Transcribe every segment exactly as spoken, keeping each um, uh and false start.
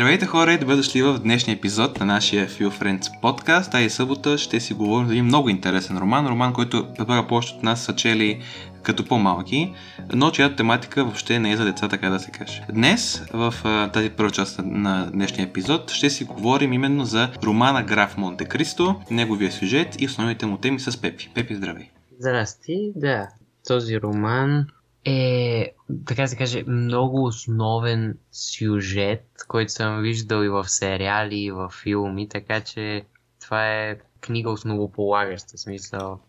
Здравейте хора и добре дошли в днешния епизод на нашия Feel Friends подкаст. Тази събота ще си говорим за един много интересен роман, роман, който предполага повечето от нас са чели като по-малки, но чиято тематика въобще не е за деца, така да се каже. Днес, в тази първа част на днешния епизод, ще си говорим именно за романа Граф Монте-Кристо, неговия сюжет и основните му теми с Пепи. Пепи, здравей! Здрасти, да. Този роман е, така се каже, много основен сюжет, който съм виждал и в сериали, и в филми, така че това е книга основополагаща, в смисъл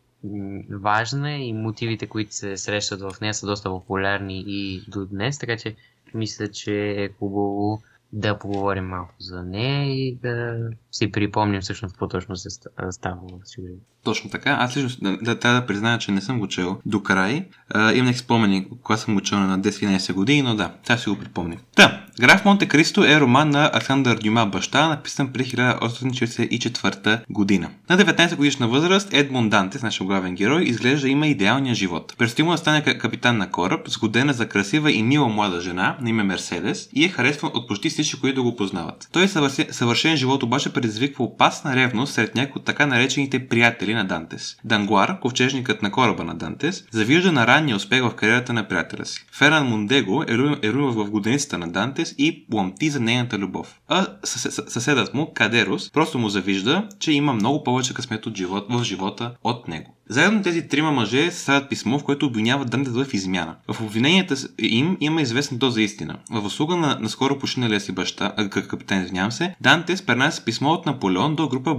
важна и мотивите, които се срещат в нея, са доста популярни и до днес, така че мисля, че е хубаво да поговорим малко за нея и да си припомним всъщност какво точно се става в сюжета. Точно така. Аз лично да, трябва да призная, че не съм го чел до край. А, имам някакви спомени, кога съм го чел на десет-единайсет години, но да, сега си го припомня. Та, Граф Монте-Кристо е роман на Александър Дима баща, написан при хиляда осемстотин четирийсет и четвърта година. На деветнайсет годишна възраст Едмон Данте, нашия главен герой, изглежда има идеалния живот. Предстои му да стане капитан на кораб, сгодена за красива и мила млада жена, на име Мерседес, и е харесван от почти всички, които го познават. Той съвършен живот обаче предизвиква опасна ревност сред някои от така наречените приятели на Дантес. Дангуар, ковчежникът на кораба на Дантес, завижда на ранния успех в кариерата на приятеля си. Фернан Мондего е румъв в годеницата на Дантес и пламти за нейната любов. А съседът му, Кадерос, просто му завижда, че има много повече късмет от живот, в живота от него. Заедно тези трима мъже съставят писмо, в което обвиняват Дантес в измяна. В обвиненията им има известна доза истина. В услуга на, на скоро починалия си баща, а, капитан, извинявам се, Дантес пренася писмо от Наполеон до група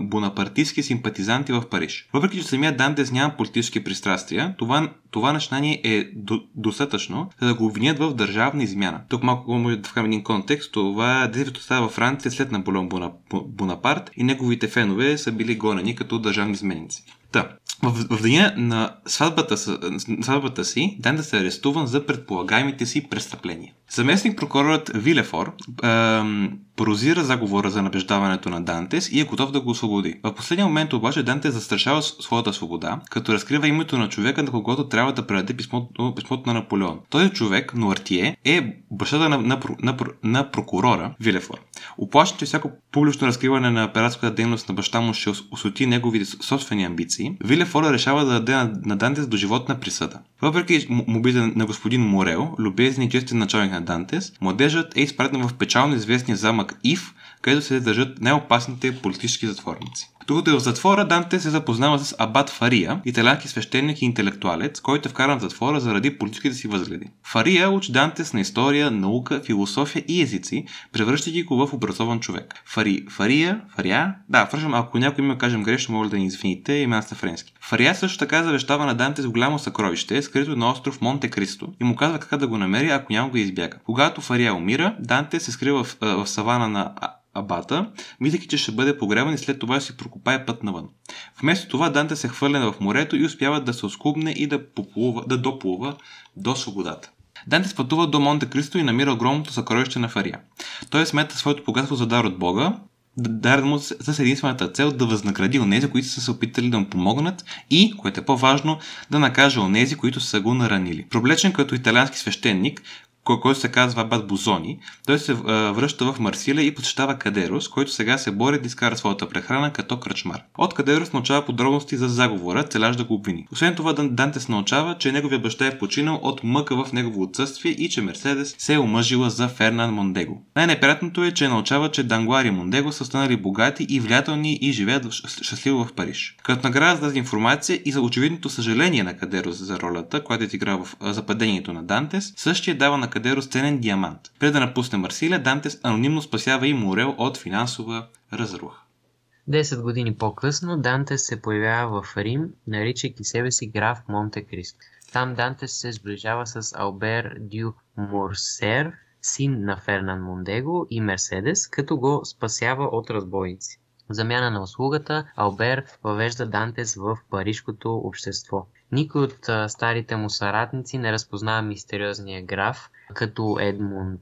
бонапартийски симпатизанти в Париж. Въпреки че самия Дантес няма политически пристрастия, това, това начинание е до, достатъчно, за да го обвинят в държавна измяна. Тук малко може да вкарам един контекст, това действието става във Франция след Наполеон Бонапарт и неговите фенове са били гонени като държавни изменници. Та, в, в деня на сватбата, сватбата си Дантес е арестуван за предполагаемите си престъпления. Заместник прокурорът Вилефор ем, прозира заговора за набеждаването на Дантес и е готов да го освободи. В последния момент обаче Дантес застрашава своята свобода, като разкрива името на човека, на когото трябва да предаде писмото, писмото на Наполеон. Този човек, Нуартие, е бащата на, на, на, на прокурора Вилефор. Оплашен, че всяко публично разкриване на пиратската дейност на баща му ще освети неговите собствени амбиции, Вилефор решава да даде на, на Дантес доживотна присъда. Въпреки мобите на господин Морел, любезен и честен началник на Дантес, младежът е изпратен в печално известния замък Иф, където се държат най-опасните политически затворници. Докато е в затвора, Данте се запознава с Абат Фария, италиански свещеник и интелектуалец, който е вкаран в затвора заради политическите си възгледи. Фария учи Дантес на история, наука, философия и езици, превръщайки го в образован човек. Фари, Фария, Фария, да, връщам, ако някой има кажем грешно, може да ни извините, имена са френски. Фария също така завещава на Дантес голямо съкровище, скрито на остров Монте-Кристо, и му казва как да го намери, ако няма го избяга. Когато Фария умира, Данте се скрива в, в савана на Абата, мислейки, че ще бъде погребан и след това ще си прокопае път навън. Вместо това Данте се хвърля в морето и успява да се оскубне и да, поплува, да доплува до свободата. Дантес пътува до Монте-Кристо и намира огромното съкровище на Фария. Той смята своето богатство за дар от Бога, дарен му с единствената цел да възнагради онези, които са се опитали да му помогнат и, което е по-важно, да накаже онези, които са го наранили. Проблечен като италиански свещеник, който се казва Бат Бозони, той се връща в Марсиле и посещава Кадерос, който сега се бори да изкара своята прехрана като кръчмар. От Кадерос научава подробности за заговора, целящ да го обвини. Освен това, Дантес научава, че неговия баща е починал от мъка в негово отсъствие и че Мерседес се е омъжила за Фернан Мондего. Най-неприятното е, че научава, че Дангуар и Мондего са станали богати и влиятелни и живеят щастливо в Париж. Като награда за тази информация и за очевидното съжаление на Кадерос за ролята, която е играл в западението на Дантес, същия дава на Кадерос ценен диамант. Преди да напусне Марсиле, Дантес анонимно спасява и Морел от финансова разруха. Десет години по-късно Дантес се появява в Рим, наричайки себе си граф Монте-Кристо. Там Дантес се сближава с Албер Дю Морсер, син на Фернан Мондего и Мерседес, като го спасява от разбойници. В замяна на услугата, Албер въвежда Дантес в парижкото общество. Никой от а, старите му съратници не разпознава мистериозния граф като Едмон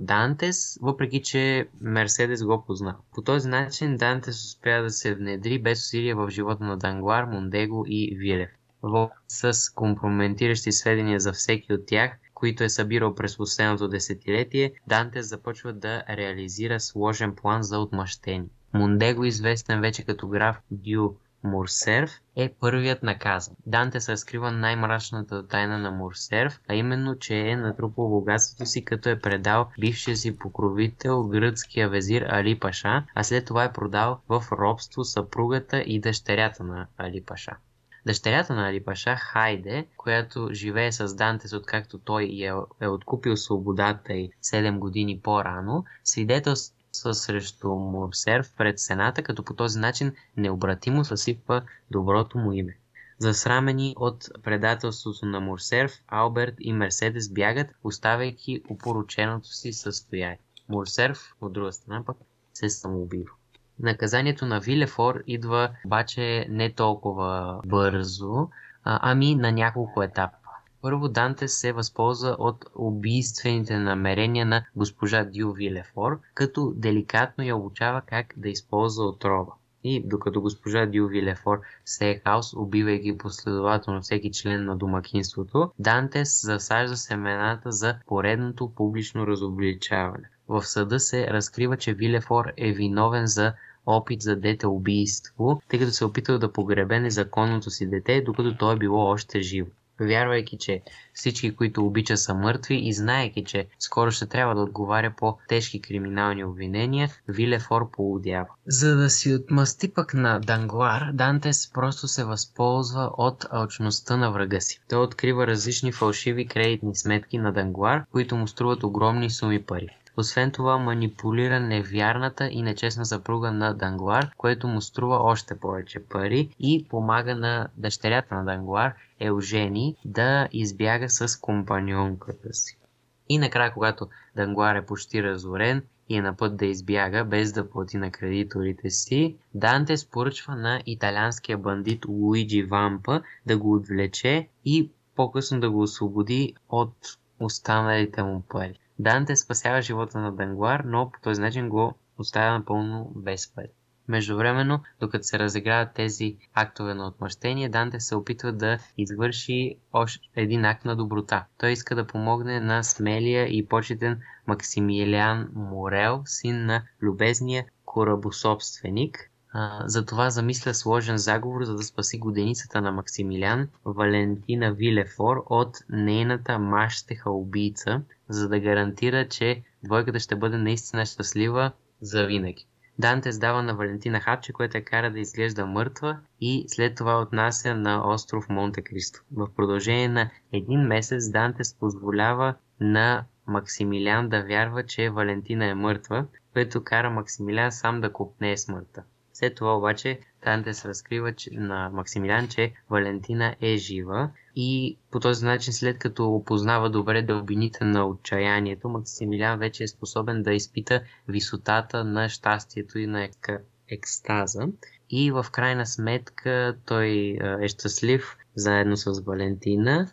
Дантес, въпреки че Мерседес го познава. По този начин Дантес успя да се внедри без усилие в живота на Дангуар, Мондего и Вилефор. С компрометиращи сведения за всеки от тях, които е събирал през последното десетилетие, Данте започва да реализира сложен план за отмъщение. Мондего, известен вече като граф дьо Морсерф, е първият наказан. Данте се разкрива най-мрачната тайна на Морсерф, а именно, че е натрупал богатството си, като е предал бившия си покровител, гръцкия везир Али Паша, а след това е продал в робство съпругата и дъщерята на Али Паша. Дъщерята на Али Паша, Хайде, която живее с Дантес, откакто той е откупил свободата й седем години по-рано, свидетелства срещу Морсерф пред Сената, като по този начин необратимо съсипва доброто му име. Засрамени от предателството на Морсерф, Алберт и Мерседес бягат, оставяйки опороченото си състояние. Морсерф, от друга страна пък, се самоубива. Наказанието на Вилефор идва обаче не толкова бързо, ами на няколко етапа. Първо, Данте се възползва от убийствените намерения на госпожа Дио Вилефор, като деликатно я обучава как да използва отрова. И докато госпожа Дио Вилефор се е хаос, убивайки последователно всеки член на домакинството, Данте засажда семената за поредното публично разобличаване. В съда се разкрива, че Вилефор е виновен за опит за детеубийство, тъй като се е опитал да погребе незаконното си дете, докато то е било още живо. Вярвайки, че всички, които обича, са мъртви, и знаейки, че скоро ще трябва да отговаря по тежки криминални обвинения, Вилефор полудява. За да си отмъсти пък на Дангуар, Дантес просто се възползва от алчността на врага си. Той открива различни фалшиви кредитни сметки на Дангуар, които му струват огромни суми пари. Освен това, манипулира невярната и нечестна съпруга на Дангуар, което му струва още повече пари, и помага на дъщерята на Дангуар, Ежени, да избяга с компаньонката си. И накрая, когато Дангуар е почти разорен и е на път да избяга, без да плати на кредиторите си, Дантес поръчва на италианския бандит Луиджи Вампа да го отвлече и по-късно да го освободи от останалите му пари. Данте спасява живота на Дангуар, но по този начин го оставя напълно без пари. Междувременно, докато се разиграват тези актове на отмъщение, Данте се опитва да извърши още един акт на доброта. Той иска да помогне на смелия и почетен Максимилиан Морел, син на любезния корабособственик. Затова замисля сложен заговор, за да спаси годеницата на Максимилиан, Валентина Вилефор, от нейната мащеха убийца, за да гарантира, че двойката ще бъде наистина щастлива завинаги. Данте дава на Валентина хапче, което я кара да изглежда мъртва, и след това отнася на остров Монте-Кристо. В продължение на един месец Данте позволява на Максимилиан да вярва, че Валентина е мъртва, което кара Максимилиан сам да копнее смъртта. След това обаче Данте се разкрива на Максимилиан, че Валентина е жива, и по този начин, след като опознава добре дълбините на отчаянието, Максимилиан вече е способен да изпита висотата на щастието и на екстаза. И в крайна сметка той е щастлив заедно с Валентина.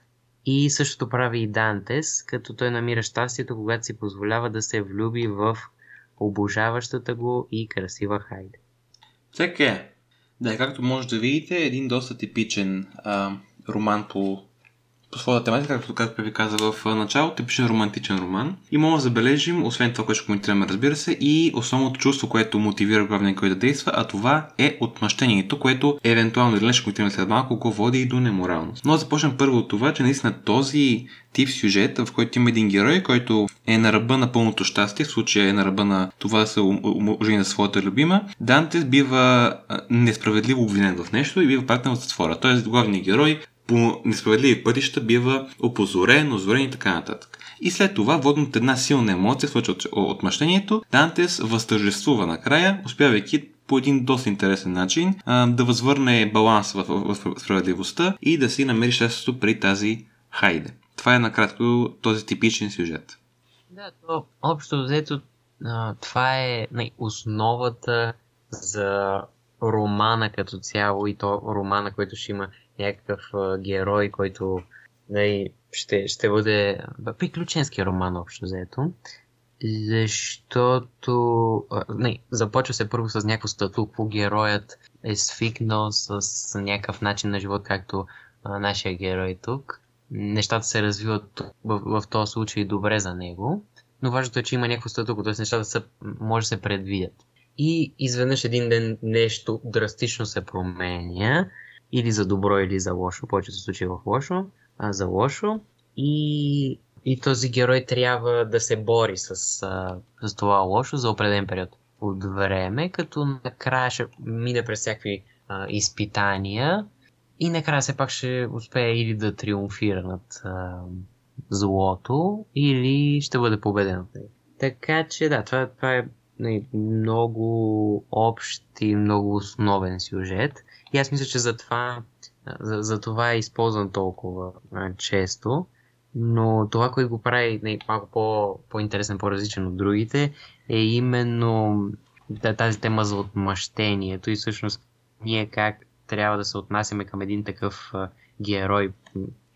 И същото прави и Дантес, като той намира щастието, когато си позволява да се влюби в обожаващата го и красива Хайде. Така, да, както може да видите, един доста типичен а, роман по, по своята тематика, както както ви казах в началото, типичен романтичен роман. И може да забележим, освен това, което ще коментираме, разбира се, и основното чувство, което мотивира главния герой да действа, а това е отмъщението, което евентуално дали ще коментираме след малко, го води и до неморалност. Но започнем първо от това, че наистина този тип сюжет, в който има един герой, който е на ръба на пълното щастие, в случая е на ръба на това да се ожени за своята любима, Дантес бива несправедливо обвинен в нещо и бива пратен в затвора. Тоест главният герой по несправедливи пътища бива опозорен, озорен и така нататък. И след това, водно от една силна емоция, в случая от отмъщението, Дантес възтържествува накрая, успявайки по един доста интересен начин да възвърне баланс в, в, в справедливостта и да си намери щастието при тази Хайде. Това е накратко този типичен сюжет. Да, то общо взето това е основата за романа като цяло, и то романа, който ще има някакъв герой, който да, ще, ще бъде приключенски роман общо взето. Защото не, започва се първо с някакво статукво, героят е свикнал с някакъв начин на живот, както нашия герой тук. нещата се развиват в, в, в този случай добре за него, но важното е, че има някакво статуко, т.е. нещата са, може да се предвидят. И изведнъж един ден нещо драстично се променя, или за добро, или за лошо, повечето случаи в лошо, а за лошо, и, и този герой трябва да се бори с, с това лошо за определен период от време, като накрая ще мине през всякакви а, изпитания и накрая все пак ще успее или да триумфира над а, злото, или ще бъде победен от него. Така че да, това, това е много общ и много основен сюжет. И аз мисля, че за това, за, за това е използван толкова а, често. Но това, което го прави не, малко по, по-интересен, по-различен от другите, е именно да, тази тема за отмъщението и всъщност ние как трябва да се отнасяме към един такъв а, герой,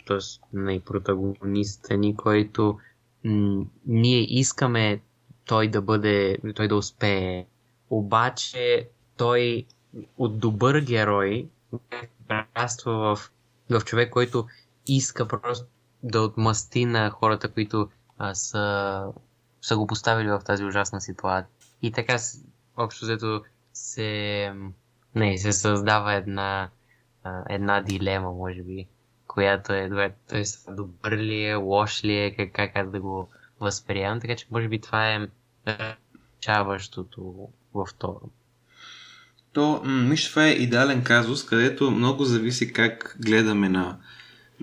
т.е. най-протагониста ни, който м- ние искаме той да бъде, той да успее. Обаче той от добър герой прераства в, в човек, който иска просто да отмъсти на хората, които а, са, са го поставили в тази ужасна ситуация. И така общо взето се, не, се създава една, а, една дилема, може би, която е добър, той добър ли е, лош ли е, как, как аз да го възприемам. Така че може би това е решаващото във второ. То, мисля, това е идеален казус, където много зависи как гледаме на,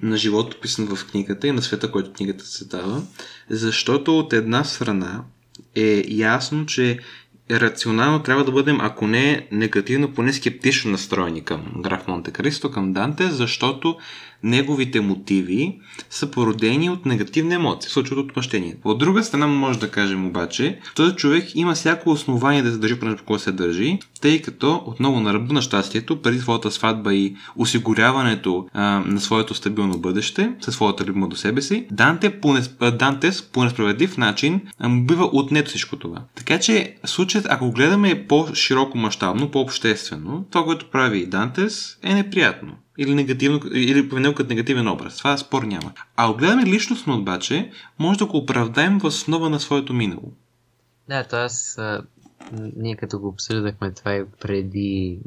на живота, писан в книгата и на света, който книгата се дава. Защото от една страна е ясно, че рационално трябва да бъдем, ако не негативно, поне скептично настроени към граф Монте-Кристо, към Данте, защото неговите мотиви са породени от негативни емоции, в случай от отмъщение. От друга страна може да кажем обаче, този човек има всяко основание да се държи, по което се държи, тъй като отново на ръба на щастието, преди своята сватба и осигуряването а, на своето стабилно бъдеще, със своята любов до себе си, Данте по, Дантес по несправедлив начин му бива отнето всичко това. Така че случаят, ако гледаме по-широко мащабно, по-обществено, това, което прави Дантес, е неприятно. Или негативно, или поведено като негативен образ. Това спор няма. А ако гледаме личностно обаче, може да го оправдаем въз основа на своето минало. Да, то аз, а, ние като го обсъждахме това и преди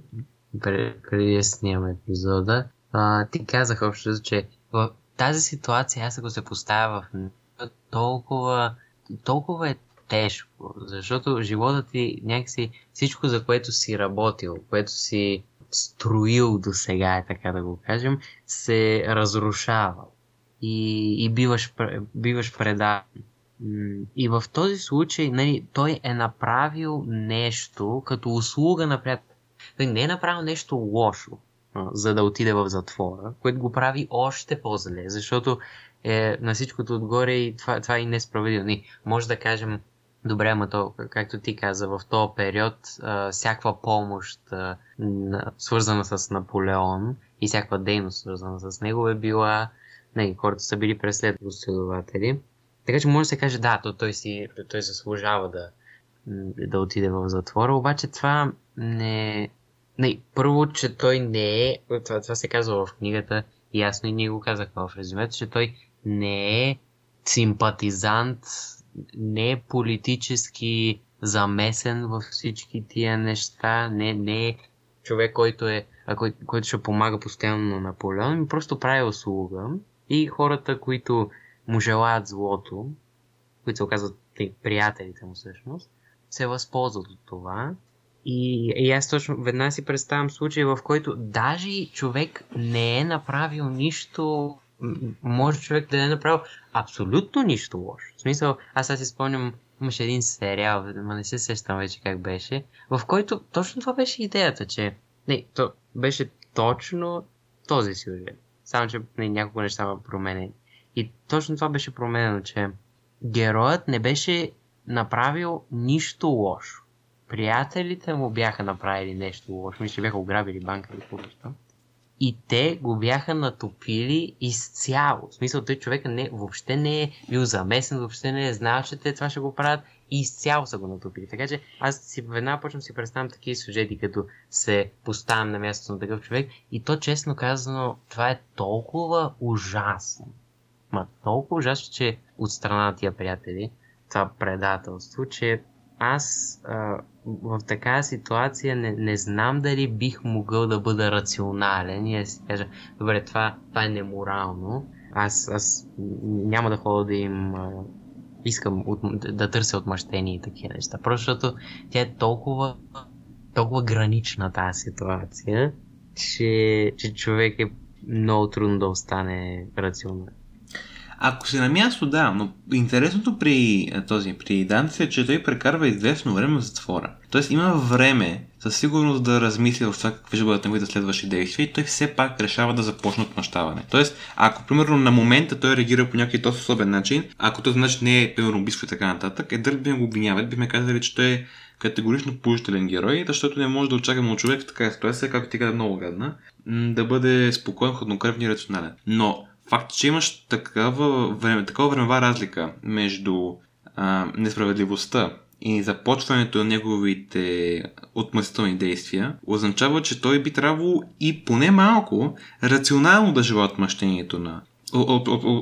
предесният епизода, а, ти казах общо, че в тази ситуация, аз ако се поставя в толкова, толкова е тежко, защото животът ти някакси всичко, за което си работил, което си строил до сега, така да го кажем, се разрушава и, и биваш, биваш предан. И в този случай, нали, той е направил нещо като услуга на приятел. Той не е направил нещо лошо, за да отиде в затвора, което го прави още по-зле, защото е, на всичкото отгоре и това, това и несправедливо. Ни, може да кажем, добре, ама то, както ти каза, в този период а, всяква помощ, а, свързана с Наполеон и всяква дейност, свързана с него, е била... Не, хората са били преследователи. Така че може да се каже, да, то, той си той заслужава да, да отиде в затвора, обаче това не... не първо, че той не е... Това, това се казва в книгата, ясно и ние го казахме в резюмето, че той не е симпатизант, не е политически замесен във всички тия неща, не, не е човек, който, е, кой, който ще помага постоянно на Наполеон, просто прави услуга и хората, които му желаят злото, които се оказват приятелите му всъщност, се възползват от това. И, и аз точно веднага си представям случай, в който даже човек не е направил нищо. Може човек да не е направил абсолютно нищо лошо. В смисъл, аз аз си спомням, имаше един сериал, но не се сещам вече как беше, в който точно това беше идеята, че не, то беше точно този сюжет. Само, че не, няколко неща бе променени. И точно това беше променено, че героят не беше направил нищо лошо. Приятелите му бяха направили нещо лошо. Мисля, бяха ограбили банка или публична. И те го бяха натопили изцяло. В смисъл, той човека не, въобще не е бил замесен, въобще не е знал, че те това ще го правят и изцяло са го натопили. Така че аз си веднага почвам си представям такива сюжети, като се поставям на мястото на такъв човек. И то, честно казано, това е толкова ужасно. Ма толкова ужасно, че от страна на тия приятели, това предателство, че аз а, в такава ситуация не, не знам дали бих могъл да бъда рационален и да си кажа, добре, това, това е неморално, аз, аз няма да ходя да им а, искам от, да търся отмъщение и такива неща. Просто защото тя е толкова, толкова гранична тази ситуация, че, че човек е много трудно да остане рационален. Ако се на място, да, но интересното при този, при Данте е, че той прекарва известно време в затвора. Тоест има време със сигурност да размисли в това какви ще бъдат неговите следващи действия и той все пак решава да започне отмъщаване. Тоест, ако примерно на момента той реагира по някакъв този особен начин, ако този начин не е примерно убийство и така нататък, е дали би го обвинявали, бихме казали, че той е категорично положителен герой, защото не може да очакваме от човек в такава ситуация, както ти каза, много гадна, да бъде спокоен, хладнокръвен и рационален. Но факт, че имаш такава, време, такава времева разлика между а, несправедливостта и започването на неговите отмъстителни действия, означава, че той би трябвало и поне малко рационално да живее отмъщението на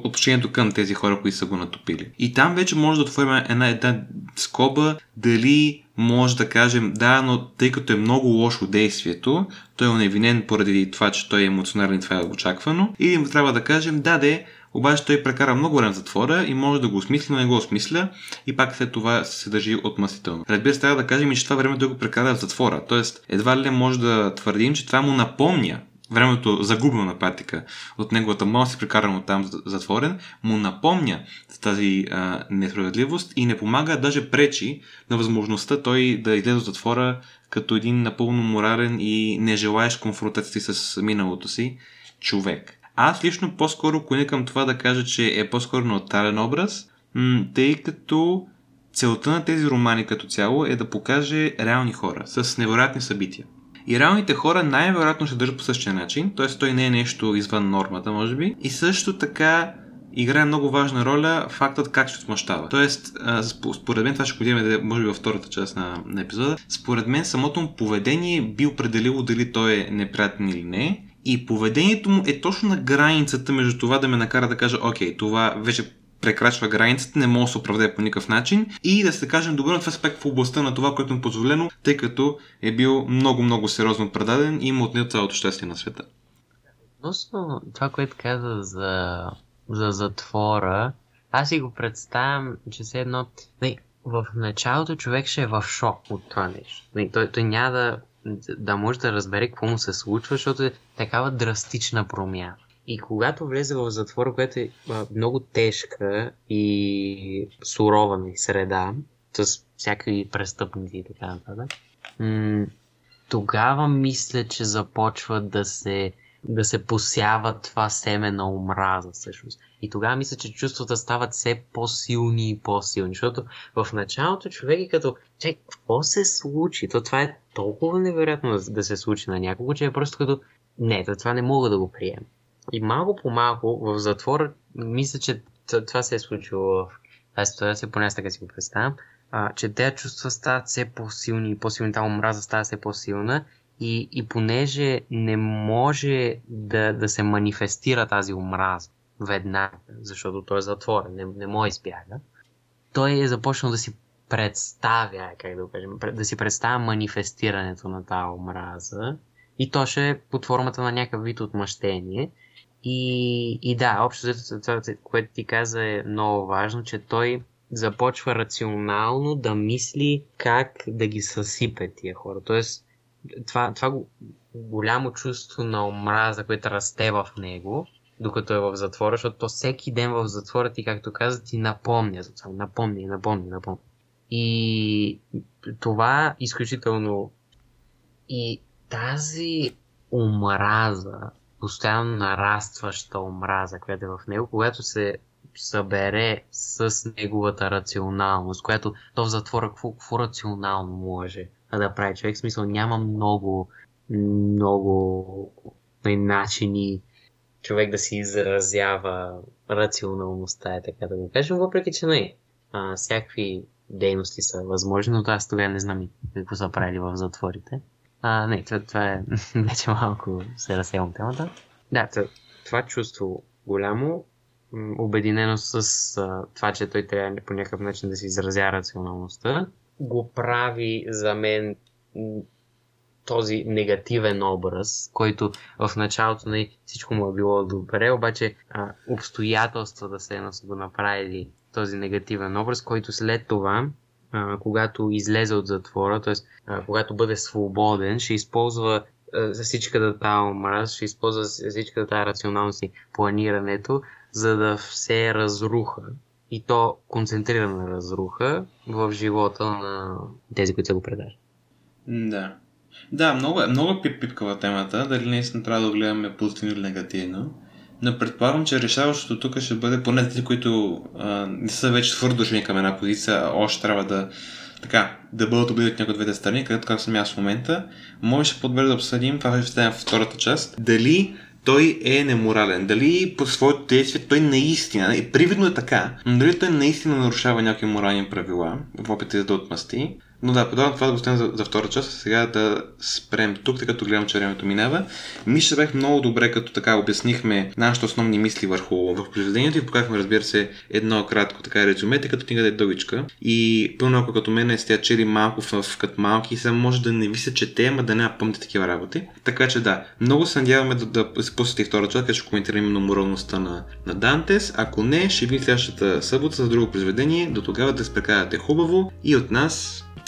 общението към тези хора, които са го натопили. И там вече може да отворим една, една скоба, дали може да кажем, да, но тъй като е много лошо действието, той е оневинен поради това, че той е емоционален и това е очаквано, или трябва да кажем, да, де, обаче той прекара много време в затвора и може да го осмисли, но не го осмисля и пак след това се държи отмъстително. Разбира се, трябва да кажем и че това време той го прекара в затвора, т.е. едва ли може да твърдим, че това му напомня времето загубено на практика от неговата малост, прекарано там затворен, му напомня тази а, несправедливост и не помага, даже пречи на възможността той да излезе от затвора като един напълно морален и нежелаещ конфронтации с миналото си човек. Аз лично по-скоро клоня към това да кажа, че е по-скоро неутрален образ, м- тъй като целта на тези романи като цяло е да покаже реални хора с невероятни събития. И реалните хора най-вероятно ще държат по същия начин, т.е. той не е нещо извън нормата, може би. И също така играе много важна роля фактът как ще отмъщава. Т.е. според мен, това ще подиме, може би във втората част на, на епизода, според мен самото му поведение би определило дали той е неприятен или не. И поведението му е точно на границата между това да ме накара да кажа, окей, това вече прекрачва границата, не може да се оправдае по никакъв начин и да се кажем добър аспект в областта на това, което му е позволено, тъй като е бил много-много сериозно предаден и му отне цялото щастие на света. Относно това, което каза за, за затвора, аз си го представям, че все едно не, в началото човек ще е в шок от това нещо. Не, той, той няма да, да може да разбере какво му се случва, защото е такава драстична промяна. И когато влезе в затвора, което е много тежка и сурова ми среда, с всякакви престъпници и така нататък, тогава мисля, че започва да се, да се посява това семе на омраза всъщност. И тогава мисля, че чувствата стават все по-силни и по-силни, защото в началото човек е като, че какво се случи? То това е толкова невероятно да се случи на някого, че е просто като, не, това не мога да го приема. И малко по малко в затвора, мисля, че това се е случило в тази ситуация, поне аз така си го представям, а, че тези чувства стават все по-силни и по-силни, тази омраза става все по-силна и, и понеже не може да, да се манифестира тази омраза веднага, защото той е затворен, не, не може избяга, той е започнал да си представя, как да го кажем, да си представя манифестирането на тази омраза и то ще е под формата на някакъв вид отмъщение. И, и да, общо това, което ти каза е много важно, че той започва рационално да мисли как да ги съсипе тия хора. Тоест, това, това голямо чувство на омраза, което расте в него, докато е в затвора, защото всеки ден в затвора ти, както каза, ти напомня за това. Напомня, напомня, напомня. И това изключително и тази омраза, постоянно нарастваща омраза, която е в него, когато се събере с неговата рационалност, която то в затвора какво, какво рационално може да прави човек. В смисъл няма много, много начини човек да си изразява рационалността, е така да го кажем, въпреки че не е. А, всякакви дейности са възможни, но аз тогава не знам какво са правили в затворите. А, не, това, това е вече малко се разсеявам темата. Да, това, това чувство голямо обединено с а, това, че той трябва по някакъв начин да се изразя рационалността, го прави за мен този негативен образ, който в началото не всичко му е било добре, обаче а, обстоятелствата се едно са го направили този негативен образ, който след това, а, когато излезе от затвора, т.е. когато бъде свободен, ще използва а, всичката тази омраз, ще използва всичката тази рационалност и планирането, за да все разруха, и то концентрирана разруха в живота на тези, които са го предали. Да. Да, много, много пипкава темата, дали наистина трябва да гледаме позитивно или негативно, но предполагам, че решаващото тук ще бъде поне тези, които а, не са вече твърдо жени към една позиция, а още трябва да, така, да бъдат обидени от някои от двете страни, където, както съм аз в момента, може ще по-добре да обсъдим, това ще стане в втората част, дали той е неморален, дали по своето действие той наистина, и привидно е така, но дали той наистина нарушава някакви морални правила в опита да отмъсти. Но да, подавам това да го стане за, за втора част, сега да спрем тук, тъй като гледам, че времето минава. Мисля, че бях много добре, като така обяснихме нашите основни мисли върху, върху произведението и покахме, разбира се, едно кратко така резюме, тъй като книгата е дългичка. И пълно като мен е сте чели малко в като малки и сега може да не ви се чете, ама да не помните такива работи. Така че да, много се надяваме да, да се посети втора част, където ще коментираме именно моралността на, на Дантес. Ако не, ще ви следващата събота за друго произведение. До тогава да се прекарате хубаво и от нас.